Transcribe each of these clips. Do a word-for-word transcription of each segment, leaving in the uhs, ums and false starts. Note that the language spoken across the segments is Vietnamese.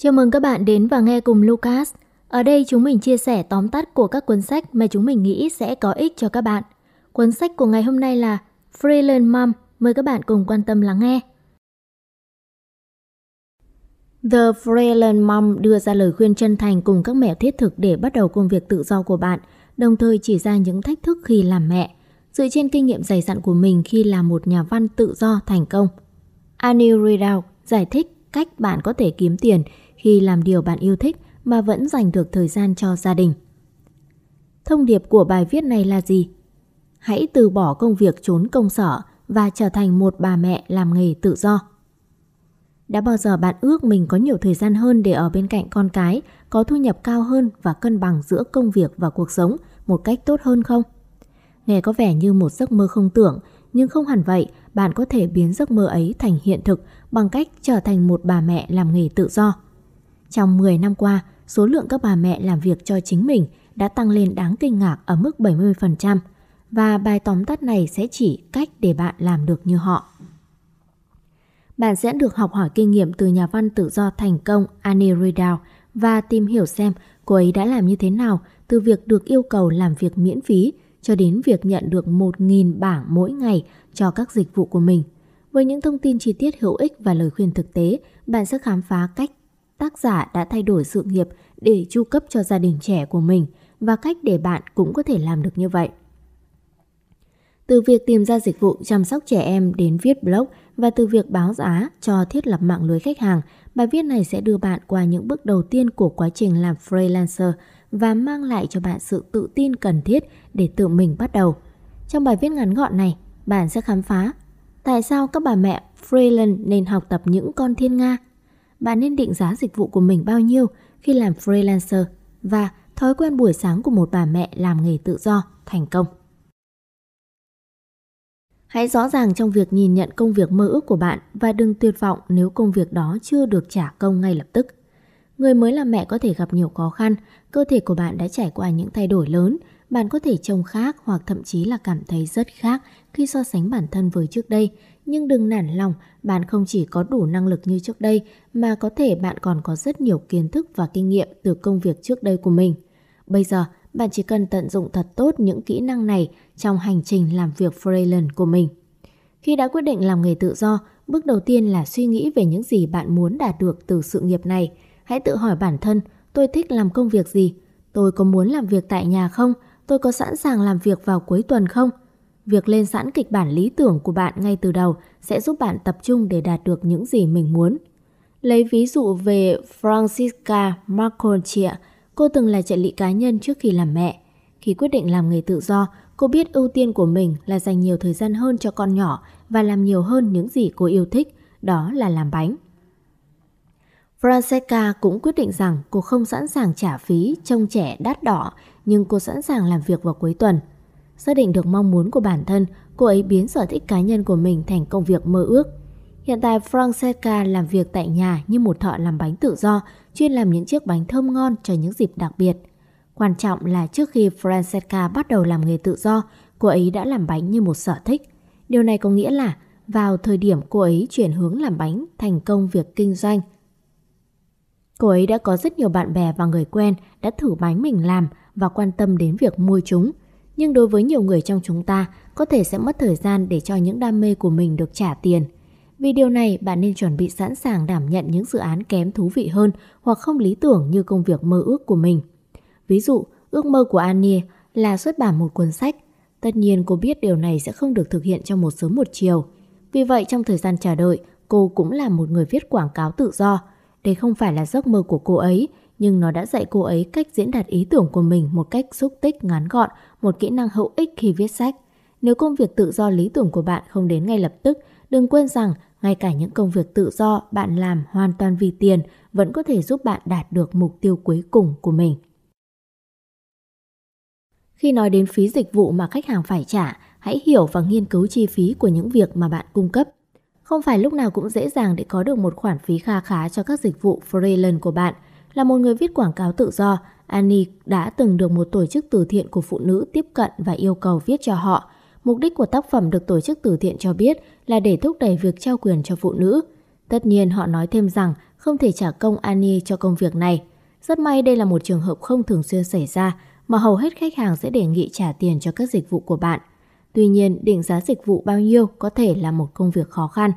Chào mừng các bạn đến và nghe cùng Lucas. Ở đây chúng mình chia sẻ tóm tắt của các cuốn sách mà chúng mình nghĩ sẽ có ích cho các bạn. Cuốn sách của ngày hôm nay là Freelance Mom. Mời các bạn cùng quan tâm lắng nghe. The Freelance Mom đưa ra lời khuyên chân thành cùng các mẹo thiết thực để bắt đầu công việc tự do của bạn, đồng thời chỉ ra những thách thức khi làm mẹ, dựa trên kinh nghiệm dày dặn của mình khi là một nhà văn tự do thành công. Annie Ridout giải thích cách bạn có thể kiếm tiền khi làm điều bạn yêu thích mà vẫn dành được thời gian cho gia đình. Thông điệp của bài viết này là gì? Hãy từ bỏ công việc trốn công sở và trở thành một bà mẹ làm nghề tự do. Đã bao giờ bạn ước mình có nhiều thời gian hơn để ở bên cạnh con cái, có thu nhập cao hơn và cân bằng giữa công việc và cuộc sống một cách tốt hơn không? Nghe có vẻ như một giấc mơ không tưởng, nhưng không hẳn vậy, bạn có thể biến giấc mơ ấy thành hiện thực bằng cách trở thành một bà mẹ làm nghề tự do. Trong mười năm qua, số lượng các bà mẹ làm việc cho chính mình đã tăng lên đáng kinh ngạc ở mức bảy mươi phần trăm, và bài tóm tắt này sẽ chỉ cách để bạn làm được như họ. Bạn sẽ được học hỏi kinh nghiệm từ nhà văn tự do thành công Annie Ridout và tìm hiểu xem cô ấy đã làm như thế nào từ việc được yêu cầu làm việc miễn phí cho đến việc nhận được một nghìn bảng mỗi ngày cho các dịch vụ của mình. Với những thông tin chi tiết hữu ích và lời khuyên thực tế, bạn sẽ khám phá cách tác giả đã thay đổi sự nghiệp để chu cấp cho gia đình trẻ của mình và cách để bạn cũng có thể làm được như vậy. Từ việc tìm ra dịch vụ chăm sóc trẻ em đến viết blog và từ việc báo giá cho thiết lập mạng lưới khách hàng, bài viết này sẽ đưa bạn qua những bước đầu tiên của quá trình làm freelancer và mang lại cho bạn sự tự tin cần thiết để tự mình bắt đầu. Trong bài viết ngắn gọn này, bạn sẽ khám phá tại sao các bà mẹ freelance nên học tập những con thiên nga, bạn nên định giá dịch vụ của mình bao nhiêu khi làm freelancer và thói quen buổi sáng của một bà mẹ làm nghề tự do thành công. Hãy rõ ràng trong việc nhìn nhận công việc mơ ước của bạn và đừng tuyệt vọng nếu công việc đó chưa được trả công ngay lập tức. Người mới làm mẹ có thể gặp nhiều khó khăn, cơ thể của bạn đã trải qua những thay đổi lớn, bạn có thể trông khác hoặc thậm chí là cảm thấy rất khác khi so sánh bản thân với trước đây. Nhưng đừng nản lòng, bạn không chỉ có đủ năng lực như trước đây mà có thể bạn còn có rất nhiều kiến thức và kinh nghiệm từ công việc trước đây của mình. Bây giờ, bạn chỉ cần tận dụng thật tốt những kỹ năng này trong hành trình làm việc freelance của mình. Khi đã quyết định làm nghề tự do, bước đầu tiên là suy nghĩ về những gì bạn muốn đạt được từ sự nghiệp này. Hãy tự hỏi bản thân, tôi thích làm công việc gì? Tôi có muốn làm việc tại nhà không? Tôi có sẵn sàng làm việc vào cuối tuần không? Việc lên sẵn kịch bản lý tưởng của bạn ngay từ đầu sẽ giúp bạn tập trung để đạt được những gì mình muốn. Lấy ví dụ về Francesca Marconchia, cô từng là trợ lý cá nhân trước khi làm mẹ. Khi quyết định làm nghề tự do, cô biết ưu tiên của mình là dành nhiều thời gian hơn cho con nhỏ và làm nhiều hơn những gì cô yêu thích, đó là làm bánh. Francesca cũng quyết định rằng cô không sẵn sàng trả phí trông trẻ đắt đỏ, nhưng cô sẵn sàng làm việc vào cuối tuần. Xác định được mong muốn của bản thân, cô ấy biến sở thích cá nhân của mình thành công việc mơ ước. Hiện tại, Francesca làm việc tại nhà như một thợ làm bánh tự do, chuyên làm những chiếc bánh thơm ngon cho những dịp đặc biệt. Quan trọng là trước khi Francesca bắt đầu làm nghề tự do, cô ấy đã làm bánh như một sở thích. Điều này có nghĩa là vào thời điểm cô ấy chuyển hướng làm bánh thành công việc kinh doanh, cô ấy đã có rất nhiều bạn bè và người quen đã thử bánh mình làm và quan tâm đến việc mua chúng. Nhưng đối với nhiều người trong chúng ta, có thể sẽ mất thời gian để cho những đam mê của mình được trả tiền. Vì điều này, bạn nên chuẩn bị sẵn sàng đảm nhận những dự án kém thú vị hơn hoặc không lý tưởng như công việc mơ ước của mình. Ví dụ, ước mơ của Ania là xuất bản một cuốn sách. Tất nhiên, cô biết điều này sẽ không được thực hiện trong một sớm một chiều. Vì vậy, trong thời gian chờ đợi, cô cũng là một người viết quảng cáo tự do. Đây không phải là giấc mơ của cô ấy, nhưng nó đã dạy cô ấy cách diễn đạt ý tưởng của mình một cách xúc tích, ngắn gọn, một kỹ năng hữu ích khi viết sách. Nếu công việc tự do lý tưởng của bạn không đến ngay lập tức, đừng quên rằng ngay cả những công việc tự do bạn làm hoàn toàn vì tiền vẫn có thể giúp bạn đạt được mục tiêu cuối cùng của mình. Khi nói đến phí dịch vụ mà khách hàng phải trả, hãy hiểu và nghiên cứu chi phí của những việc mà bạn cung cấp. Không phải lúc nào cũng dễ dàng để có được một khoản phí kha khá cho các dịch vụ freelance của bạn. Là một người viết quảng cáo tự do, Annie đã từng được một tổ chức từ thiện của phụ nữ tiếp cận và yêu cầu viết cho họ. Mục đích của tác phẩm được tổ chức từ thiện cho biết là để thúc đẩy việc trao quyền cho phụ nữ. Tất nhiên, họ nói thêm rằng không thể trả công Annie cho công việc này. Rất may đây là một trường hợp không thường xuyên xảy ra mà hầu hết khách hàng sẽ đề nghị trả tiền cho các dịch vụ của bạn. Tuy nhiên, định giá dịch vụ bao nhiêu có thể là một công việc khó khăn.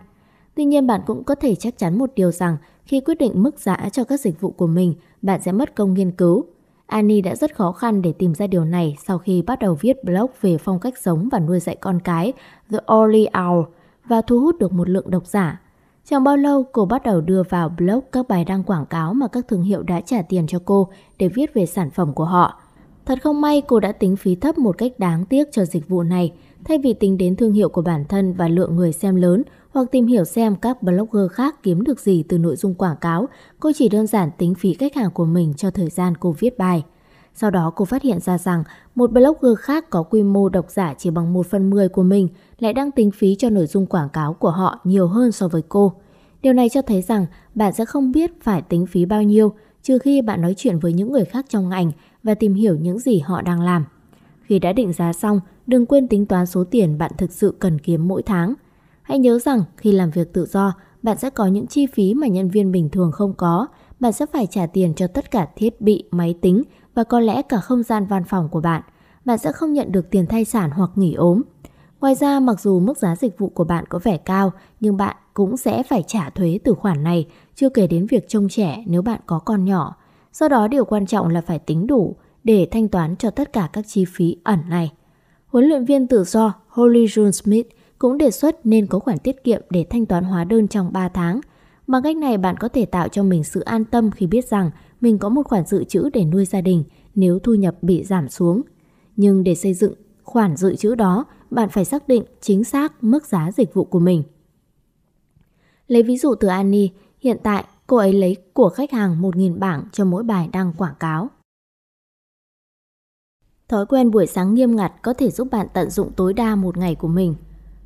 Tuy nhiên, bạn cũng có thể chắc chắn một điều rằng khi quyết định mức giá cho các dịch vụ của mình, bạn sẽ mất công nghiên cứu. Annie đã rất khó khăn để tìm ra điều này sau khi bắt đầu viết blog về phong cách sống và nuôi dạy con cái The Olly Owl và thu hút được một lượng độc giả. Chẳng bao lâu, cô bắt đầu đưa vào blog các bài đăng quảng cáo mà các thương hiệu đã trả tiền cho cô để viết về sản phẩm của họ. Thật không may, cô đã tính phí thấp một cách đáng tiếc cho dịch vụ này. Thay vì tính đến thương hiệu của bản thân và lượng người xem lớn hoặc tìm hiểu xem các blogger khác kiếm được gì từ nội dung quảng cáo, cô chỉ đơn giản tính phí khách hàng của mình cho thời gian cô viết bài. Sau đó cô phát hiện ra rằng một blogger khác có quy mô độc giả chỉ bằng một phần mười của mình lại đang tính phí cho nội dung quảng cáo của họ nhiều hơn so với cô. Điều này cho thấy rằng bạn sẽ không biết phải tính phí bao nhiêu trừ khi bạn nói chuyện với những người khác trong ngành và tìm hiểu những gì họ đang làm. Khi đã định giá xong, đừng quên tính toán số tiền bạn thực sự cần kiếm mỗi tháng. Hãy nhớ rằng khi làm việc tự do, bạn sẽ có những chi phí mà nhân viên bình thường không có. Bạn sẽ phải trả tiền cho tất cả thiết bị, máy tính và có lẽ cả không gian văn phòng của bạn. Bạn sẽ không nhận được tiền thai sản hoặc nghỉ ốm. Ngoài ra, mặc dù mức giá dịch vụ của bạn có vẻ cao, nhưng bạn cũng sẽ phải trả thuế từ khoản này, chưa kể đến việc trông trẻ nếu bạn có con nhỏ. Do đó, điều quan trọng là phải tính đủ để thanh toán cho tất cả các chi phí ẩn này. Huấn luyện viên tự do Holly June Smith cũng đề xuất nên có khoản tiết kiệm để thanh toán hóa đơn trong ba tháng. Bằng cách này bạn có thể tạo cho mình sự an tâm khi biết rằng mình có một khoản dự trữ để nuôi gia đình nếu thu nhập bị giảm xuống. Nhưng để xây dựng khoản dự trữ đó, bạn phải xác định chính xác mức giá dịch vụ của mình. Lấy ví dụ từ Annie, hiện tại cô ấy lấy của khách hàng một nghìn bảng cho mỗi bài đăng quảng cáo. Thói quen buổi sáng nghiêm ngặt có thể giúp bạn tận dụng tối đa một ngày của mình.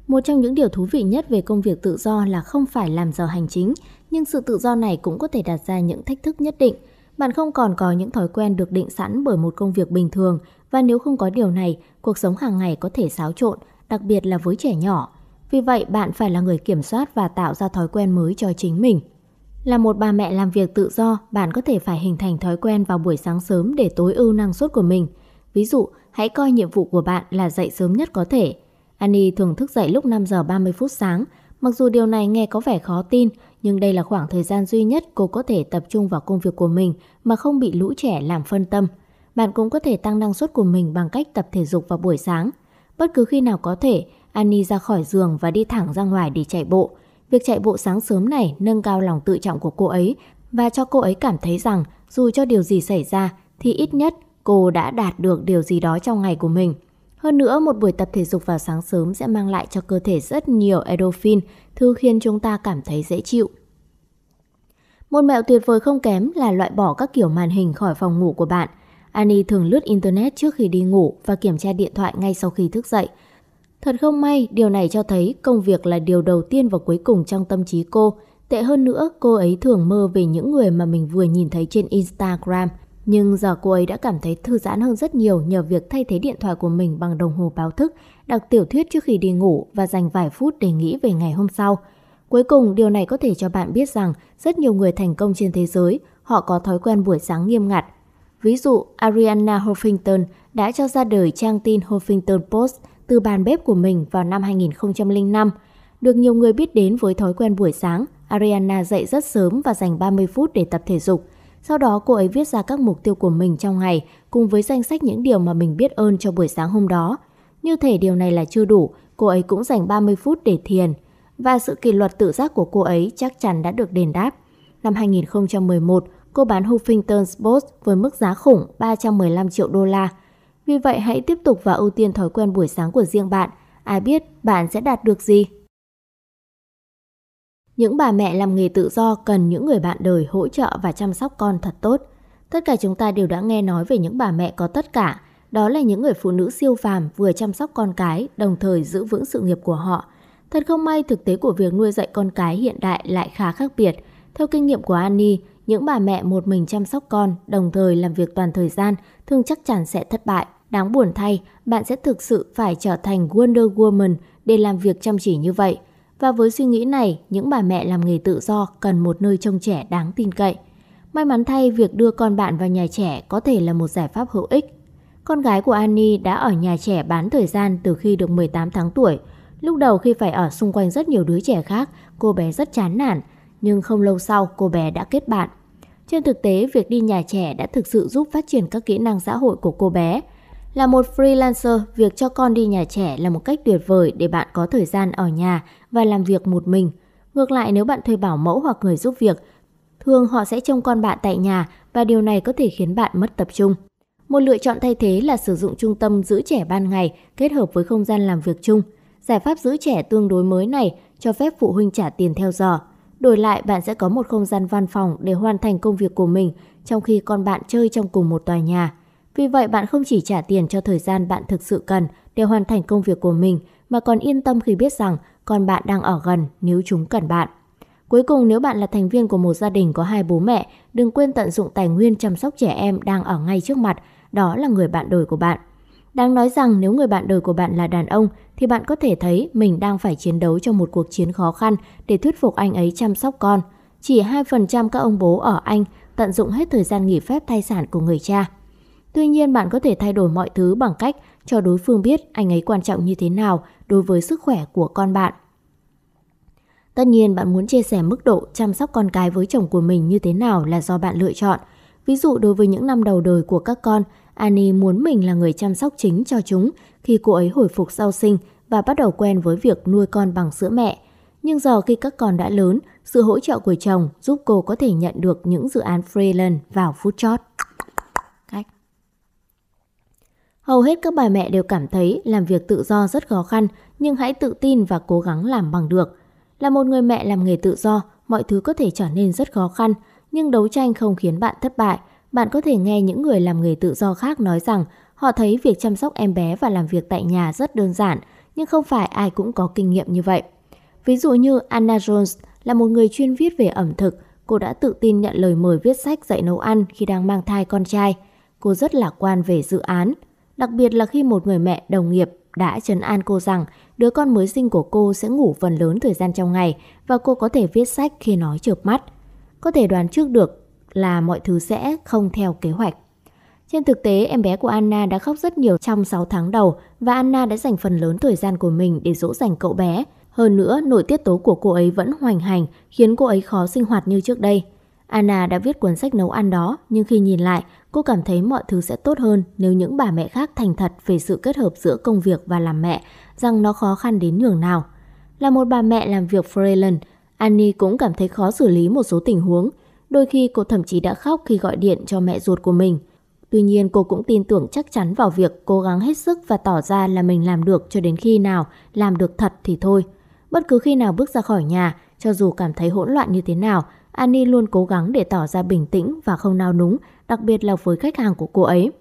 Một trong những điều thú vị nhất về công việc tự do là không phải làm giờ hành chính, nhưng sự tự do này cũng có thể đặt ra những thách thức nhất định. Bạn không còn có những thói quen được định sẵn bởi một công việc bình thường, và nếu không có điều này, cuộc sống hàng ngày có thể xáo trộn, đặc biệt là với trẻ nhỏ. Vì vậy, bạn phải là người kiểm soát và tạo ra thói quen mới cho chính mình. Là một bà mẹ làm việc tự do, bạn có thể phải hình thành thói quen vào buổi sáng sớm để tối ưu năng suất của mình. Ví dụ, hãy coi nhiệm vụ của bạn là dậy sớm nhất có thể. Annie thường thức dậy lúc năm giờ ba mươi phút sáng. Mặc dù điều này nghe có vẻ khó tin, nhưng đây là khoảng thời gian duy nhất cô có thể tập trung vào công việc của mình mà không bị lũ trẻ làm phân tâm. Bạn cũng có thể tăng năng suất của mình bằng cách tập thể dục vào buổi sáng. Bất cứ khi nào có thể, Annie ra khỏi giường và đi thẳng ra ngoài để chạy bộ. Việc chạy bộ sáng sớm này nâng cao lòng tự trọng của cô ấy và cho cô ấy cảm thấy rằng dù cho điều gì xảy ra thì ít nhất cô đã đạt được điều gì đó trong ngày của mình. Hơn nữa, một buổi tập thể dục vào sáng sớm sẽ mang lại cho cơ thể rất nhiều endorphin, thứ khiến chúng ta cảm thấy dễ chịu. Một mẹo tuyệt vời không kém là loại bỏ các kiểu màn hình khỏi phòng ngủ của bạn. Annie thường lướt Internet trước khi đi ngủ và kiểm tra điện thoại ngay sau khi thức dậy. Thật không may, điều này cho thấy công việc là điều đầu tiên và cuối cùng trong tâm trí cô. Tệ hơn nữa, cô ấy thường mơ về những người mà mình vừa nhìn thấy trên Instagram. Nhưng giờ cô ấy đã cảm thấy thư giãn hơn rất nhiều nhờ việc thay thế điện thoại của mình bằng đồng hồ báo thức, đọc tiểu thuyết trước khi đi ngủ và dành vài phút để nghĩ về ngày hôm sau. Cuối cùng, điều này có thể cho bạn biết rằng rất nhiều người thành công trên thế giới, họ có thói quen buổi sáng nghiêm ngặt. Ví dụ, Arianna Huffington đã cho ra đời trang tin Huffington Post từ bàn bếp của mình vào năm hai nghìn không trăm lẻ năm. Được nhiều người biết đến với thói quen buổi sáng, Arianna dậy rất sớm và dành ba mươi phút để tập thể dục. Sau đó cô ấy viết ra các mục tiêu của mình trong ngày cùng với danh sách những điều mà mình biết ơn cho buổi sáng hôm đó. Như thể điều này là chưa đủ, cô ấy cũng dành ba mươi phút để thiền. Và sự kỷ luật tự giác của cô ấy chắc chắn đã được đền đáp. Năm hai nghìn không trăm mười một, cô bán Huffington Post với mức giá khủng ba trăm mười lăm triệu đô la. Vì vậy hãy tiếp tục và ưu tiên thói quen buổi sáng của riêng bạn. Ai biết bạn sẽ đạt được gì? Những bà mẹ làm nghề tự do cần những người bạn đời hỗ trợ và chăm sóc con thật tốt. Tất cả chúng ta đều đã nghe nói về những bà mẹ có tất cả. Đó là những người phụ nữ siêu phàm vừa chăm sóc con cái, đồng thời giữ vững sự nghiệp của họ. Thật không may, thực tế của việc nuôi dạy con cái hiện đại lại khá khác biệt. Theo kinh nghiệm của Annie, những bà mẹ một mình chăm sóc con, đồng thời làm việc toàn thời gian, thường chắc chắn sẽ thất bại. Đáng buồn thay, bạn sẽ thực sự phải trở thành Wonder Woman để làm việc chăm chỉ như vậy. Và với suy nghĩ này, những bà mẹ làm nghề tự do cần một nơi trông trẻ đáng tin cậy. May mắn thay, việc đưa con bạn vào nhà trẻ có thể là một giải pháp hữu ích. Con gái của Annie đã ở nhà trẻ bán thời gian từ khi được mười tám tháng tuổi. Lúc đầu khi phải ở xung quanh rất nhiều đứa trẻ khác, cô bé rất chán nản, nhưng không lâu sau cô bé đã kết bạn. Trên thực tế, việc đi nhà trẻ đã thực sự giúp phát triển các kỹ năng xã hội của cô bé. Là một freelancer, việc cho con đi nhà trẻ là một cách tuyệt vời để bạn có thời gian ở nhà và làm việc một mình. Ngược lại, nếu bạn thuê bảo mẫu hoặc người giúp việc, thường họ sẽ trông con bạn tại nhà và điều này có thể khiến bạn mất tập trung. Một lựa chọn thay thế là sử dụng trung tâm giữ trẻ ban ngày kết hợp với không gian làm việc chung. Giải pháp giữ trẻ tương đối mới này cho phép phụ huynh trả tiền theo giờ. Đổi lại, bạn sẽ có một không gian văn phòng để hoàn thành công việc của mình trong khi con bạn chơi trong cùng một tòa nhà. Vì vậy, bạn không chỉ trả tiền cho thời gian bạn thực sự cần để hoàn thành công việc của mình mà còn yên tâm khi biết rằng con bạn đang ở gần nếu chúng cần bạn. Cuối cùng, nếu bạn là thành viên của một gia đình có hai bố mẹ, đừng quên tận dụng tài nguyên chăm sóc trẻ em đang ở ngay trước mặt, đó là người bạn đời của bạn. Đáng nói rằng nếu người bạn đời của bạn là đàn ông thì bạn có thể thấy mình đang phải chiến đấu trong một cuộc chiến khó khăn để thuyết phục anh ấy chăm sóc con. Chỉ hai phần trăm các ông bố ở Anh tận dụng hết thời gian nghỉ phép thai sản của người cha. Tuy nhiên, bạn có thể thay đổi mọi thứ bằng cách cho đối phương biết anh ấy quan trọng như thế nào đối với sức khỏe của con bạn. Tất nhiên, bạn muốn chia sẻ mức độ chăm sóc con cái với chồng của mình như thế nào là do bạn lựa chọn. Ví dụ, đối với những năm đầu đời của các con, Annie muốn mình là người chăm sóc chính cho chúng khi cô ấy hồi phục sau sinh và bắt đầu quen với việc nuôi con bằng sữa mẹ. Nhưng giờ khi các con đã lớn, sự hỗ trợ của chồng giúp cô có thể nhận được những dự án freelance vào phút chót. Hầu hết các bà mẹ đều cảm thấy làm việc tự do rất khó khăn, nhưng hãy tự tin và cố gắng làm bằng được. Là một người mẹ làm nghề tự do, mọi thứ có thể trở nên rất khó khăn, nhưng đấu tranh không khiến bạn thất bại. Bạn có thể nghe những người làm nghề tự do khác nói rằng họ thấy việc chăm sóc em bé và làm việc tại nhà rất đơn giản, nhưng không phải ai cũng có kinh nghiệm như vậy. Ví dụ như Anna Jones là một người chuyên viết về ẩm thực. Cô đã tự tin nhận lời mời viết sách dạy nấu ăn khi đang mang thai con trai. Cô rất lạc quan về dự án. Đặc biệt là khi một người mẹ đồng nghiệp đã trấn an cô rằng đứa con mới sinh của cô sẽ ngủ phần lớn thời gian trong ngày và cô có thể viết sách khi nó chợp mắt. Có thể đoán trước được là mọi thứ sẽ không theo kế hoạch. Trên thực tế, em bé của Anna đã khóc rất nhiều trong sáu tháng đầu và Anna đã dành phần lớn thời gian của mình để dỗ dành cậu bé. Hơn nữa, nội tiết tố của cô ấy vẫn hoành hành khiến cô ấy khó sinh hoạt như trước đây. Anna đã viết cuốn sách nấu ăn đó, nhưng khi nhìn lại, cô cảm thấy mọi thứ sẽ tốt hơn nếu những bà mẹ khác thành thật về sự kết hợp giữa công việc và làm mẹ, rằng nó khó khăn đến nhường nào. Là một bà mẹ làm việc freelance, Annie cũng cảm thấy khó xử lý một số tình huống. Đôi khi cô thậm chí đã khóc khi gọi điện cho mẹ ruột của mình. Tuy nhiên, cô cũng tin tưởng chắc chắn vào việc cố gắng hết sức và tỏ ra là mình làm được cho đến khi nào làm được thật thì thôi. Bất cứ khi nào bước ra khỏi nhà, cho dù cảm thấy hỗn loạn như thế nào, Annie luôn cố gắng để tỏ ra bình tĩnh và không nao núng, đặc biệt là với khách hàng của cô ấy.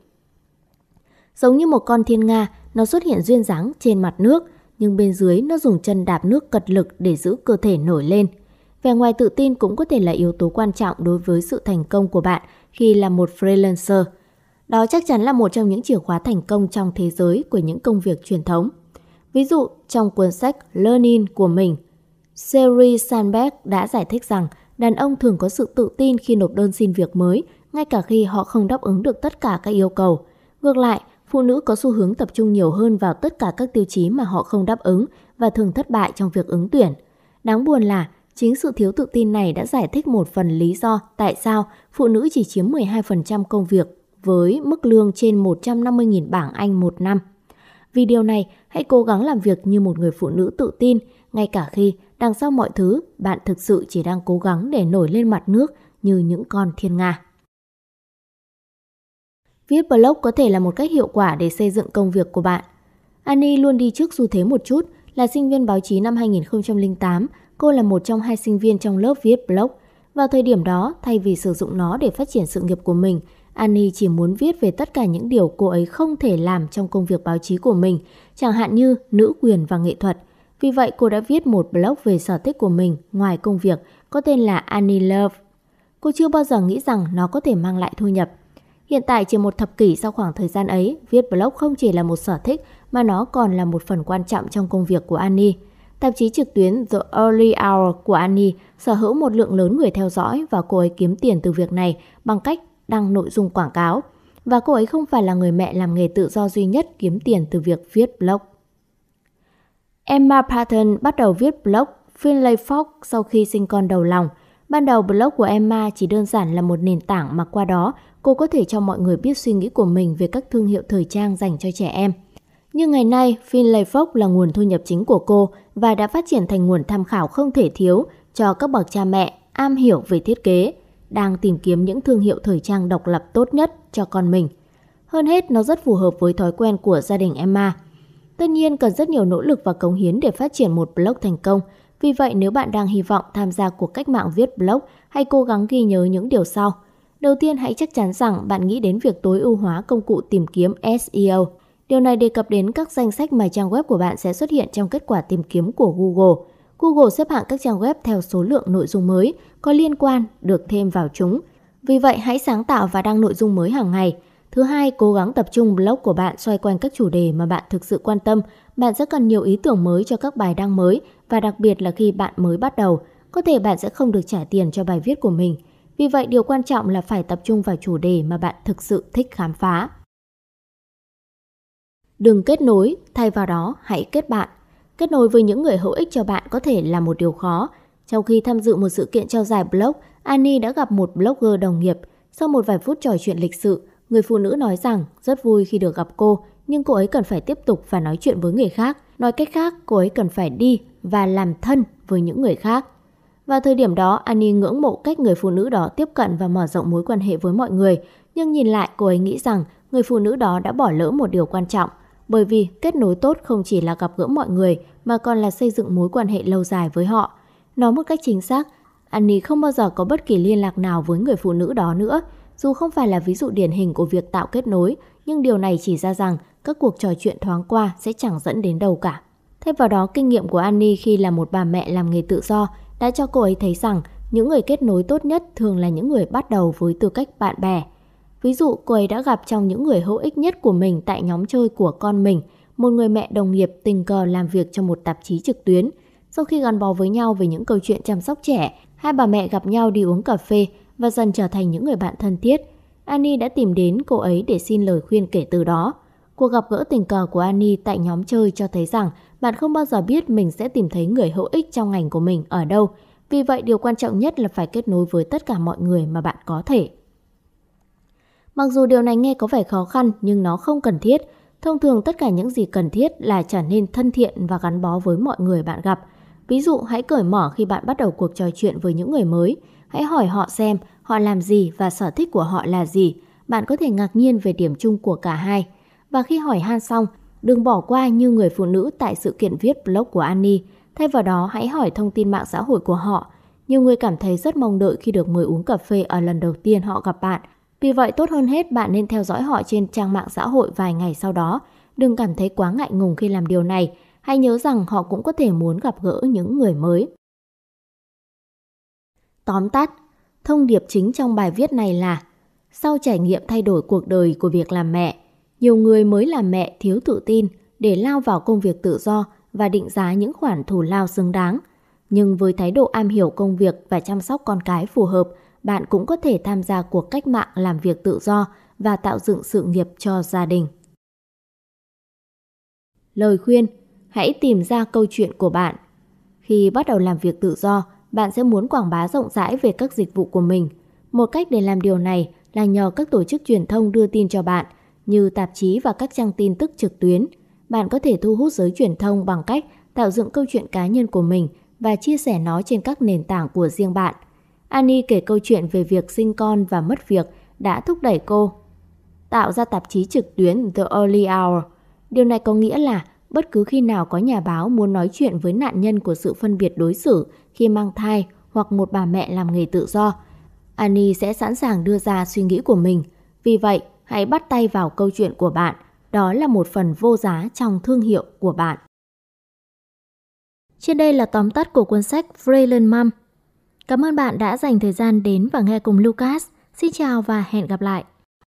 Giống như một con thiên nga, nó xuất hiện duyên dáng trên mặt nước, nhưng bên dưới nó dùng chân đạp nước cật lực để giữ cơ thể nổi lên. Vẻ ngoài tự tin cũng có thể là yếu tố quan trọng đối với sự thành công của bạn khi là một freelancer. Đó chắc chắn là một trong những chìa khóa thành công trong thế giới của những công việc truyền thống. Ví dụ, trong cuốn sách Learning của mình, Sheryl Sandberg đã giải thích rằng đàn ông thường có sự tự tin khi nộp đơn xin việc mới, ngay cả khi họ không đáp ứng được tất cả các yêu cầu. Ngược lại, phụ nữ có xu hướng tập trung nhiều hơn vào tất cả các tiêu chí mà họ không đáp ứng và thường thất bại trong việc ứng tuyển. Đáng buồn là, chính sự thiếu tự tin này đã giải thích một phần lý do tại sao phụ nữ chỉ chiếm mười hai phần trăm công việc với mức lương trên một trăm năm mươi nghìn bảng Anh một năm. Vì điều này, hãy cố gắng làm việc như một người phụ nữ tự tin, ngay cả khi đằng sau mọi thứ, bạn thực sự chỉ đang cố gắng để nổi lên mặt nước như những con thiên nga. Viết blog có thể là một cách hiệu quả để xây dựng công việc của bạn. Annie luôn đi trước xu thế một chút. Là sinh viên báo chí năm hai nghìn không trăm lẻ tám, cô là một trong hai sinh viên trong lớp viết blog. Vào thời điểm đó, thay vì sử dụng nó để phát triển sự nghiệp của mình, Annie chỉ muốn viết về tất cả những điều cô ấy không thể làm trong công việc báo chí của mình, chẳng hạn như nữ quyền và nghệ thuật. Vì vậy, cô đã viết một blog về sở thích của mình ngoài công việc có tên là Annie Love. Cô chưa bao giờ nghĩ rằng nó có thể mang lại thu nhập. Hiện tại, chỉ một thập kỷ sau khoảng thời gian ấy, viết blog không chỉ là một sở thích mà nó còn là một phần quan trọng trong công việc của Annie. Tạp chí trực tuyến The Early Hour của Annie sở hữu một lượng lớn người theo dõi và cô ấy kiếm tiền từ việc này bằng cách đăng nội dung quảng cáo. Và cô ấy không phải là người mẹ làm nghề tự do duy nhất kiếm tiền từ việc viết blog. Emma Patton bắt đầu viết blog Phin Lê Phốc sau khi sinh con đầu lòng. Ban đầu blog của Emma chỉ đơn giản là một nền tảng mà qua đó cô có thể cho mọi người biết suy nghĩ của mình về các thương hiệu thời trang dành cho trẻ em. Nhưng ngày nay, Phin Lê Phốc là nguồn thu nhập chính của cô và đã phát triển thành nguồn tham khảo không thể thiếu cho các bậc cha mẹ am hiểu về thiết kế, đang tìm kiếm những thương hiệu thời trang độc lập tốt nhất cho con mình. Hơn hết, nó rất phù hợp với thói quen của gia đình Emma. Tất nhiên, cần rất nhiều nỗ lực và cống hiến để phát triển một blog thành công. Vì vậy, nếu bạn đang hy vọng tham gia cuộc cách mạng viết blog, hãy cố gắng ghi nhớ những điều sau. Đầu tiên, hãy chắc chắn rằng bạn nghĩ đến việc tối ưu hóa công cụ tìm kiếm S E O. Điều này đề cập đến các danh sách mà trang web của bạn sẽ xuất hiện trong kết quả tìm kiếm của Google. Google xếp hạng các trang web theo số lượng nội dung mới có liên quan được thêm vào chúng. Vì vậy, hãy sáng tạo và đăng nội dung mới hàng ngày. Thứ hai, cố gắng tập trung blog của bạn xoay quanh các chủ đề mà bạn thực sự quan tâm. Bạn sẽ cần nhiều ý tưởng mới cho các bài đăng mới và đặc biệt là khi bạn mới bắt đầu. Có thể bạn sẽ không được trả tiền cho bài viết của mình. Vì vậy, điều quan trọng là phải tập trung vào chủ đề mà bạn thực sự thích khám phá. Đừng kết nối, thay vào đó hãy kết bạn. Kết nối với những người hữu ích cho bạn có thể là một điều khó. Trong khi tham dự một sự kiện trao giải blog, Annie đã gặp một blogger đồng nghiệp. Sau một vài phút trò chuyện lịch sự, người phụ nữ nói rằng rất vui khi được gặp cô, nhưng cô ấy cần phải tiếp tục và nói chuyện với người khác. Nói cách khác, cô ấy cần phải đi và làm thân với những người khác. Vào thời điểm đó, Annie ngưỡng mộ cách người phụ nữ đó tiếp cận và mở rộng mối quan hệ với mọi người. Nhưng nhìn lại, cô ấy nghĩ rằng người phụ nữ đó đã bỏ lỡ một điều quan trọng. Bởi vì kết nối tốt không chỉ là gặp gỡ mọi người mà còn là xây dựng mối quan hệ lâu dài với họ. Nói một cách chính xác, Annie không bao giờ có bất kỳ liên lạc nào với người phụ nữ đó nữa. Dù không phải là ví dụ điển hình của việc tạo kết nối, nhưng điều này chỉ ra rằng các cuộc trò chuyện thoáng qua sẽ chẳng dẫn đến đâu cả. Thay vào đó, kinh nghiệm của Annie khi là một bà mẹ làm nghề tự do đã cho cô ấy thấy rằng những người kết nối tốt nhất thường là những người bắt đầu với tư cách bạn bè. Ví dụ, cô ấy đã gặp trong những người hữu ích nhất của mình tại nhóm chơi của con mình, một người mẹ đồng nghiệp tình cờ làm việc cho một tạp chí trực tuyến. Sau khi gắn bó với nhau về những câu chuyện chăm sóc trẻ, hai bà mẹ gặp nhau đi uống cà phê và dần trở thành những người bạn thân thiết. Annie đã tìm đến cô ấy để xin lời khuyên kể từ đó. Cuộc gặp gỡ tình cờ của Annie tại nhóm chơi cho thấy rằng bạn không bao giờ biết mình sẽ tìm thấy người hữu ích trong ngành của mình ở đâu. Vì vậy, điều quan trọng nhất là phải kết nối với tất cả mọi người mà bạn có thể. Mặc dù điều này nghe có vẻ khó khăn nhưng nó không cần thiết. Thông thường tất cả những gì cần thiết là trở nên thân thiện và gắn bó với mọi người bạn gặp. Ví dụ, hãy cởi mở khi bạn bắt đầu cuộc trò chuyện với những người mới. Hãy hỏi họ xem họ làm gì và sở thích của họ là gì. Bạn có thể ngạc nhiên về điểm chung của cả hai. Và khi hỏi han xong, đừng bỏ qua như người phụ nữ tại sự kiện viết blog của Annie. Thay vào đó, hãy hỏi thông tin mạng xã hội của họ. Nhiều người cảm thấy rất mong đợi khi được mời uống cà phê ở lần đầu tiên họ gặp bạn. Vì vậy, tốt hơn hết bạn nên theo dõi họ trên trang mạng xã hội vài ngày sau đó. Đừng cảm thấy quá ngại ngùng khi làm điều này. Hãy nhớ rằng họ cũng có thể muốn gặp gỡ những người mới. Tóm tắt, thông điệp chính trong bài viết này là: sau trải nghiệm thay đổi cuộc đời của việc làm mẹ, nhiều người mới làm mẹ thiếu tự tin để lao vào công việc tự do và định giá những khoản thù lao xứng đáng. Nhưng với thái độ am hiểu công việc và chăm sóc con cái phù hợp, bạn cũng có thể tham gia cuộc cách mạng làm việc tự do và tạo dựng sự nghiệp cho gia đình. Lời khuyên: hãy tìm ra câu chuyện của bạn. Khi bắt đầu làm việc tự do, bạn sẽ muốn quảng bá rộng rãi về các dịch vụ của mình. Một cách để làm điều này là nhờ các tổ chức truyền thông đưa tin cho bạn, như tạp chí và các trang tin tức trực tuyến. Bạn có thể thu hút giới truyền thông bằng cách tạo dựng câu chuyện cá nhân của mình và chia sẻ nó trên các nền tảng của riêng bạn. Annie kể câu chuyện về việc sinh con và mất việc đã thúc đẩy cô tạo ra tạp chí trực tuyến The Olly Owl. Điều này có nghĩa là bất cứ khi nào có nhà báo muốn nói chuyện với nạn nhân của sự phân biệt đối xử khi mang thai hoặc một bà mẹ làm nghề tự do, Annie sẽ sẵn sàng đưa ra suy nghĩ của mình. Vì vậy, hãy bắt tay vào câu chuyện của bạn. Đó là một phần vô giá trong thương hiệu của bạn. Trên đây là tóm tắt của cuốn sách Brilliant Mom. Cảm ơn bạn đã dành thời gian đến và nghe cùng Lucas. Xin chào và hẹn gặp lại!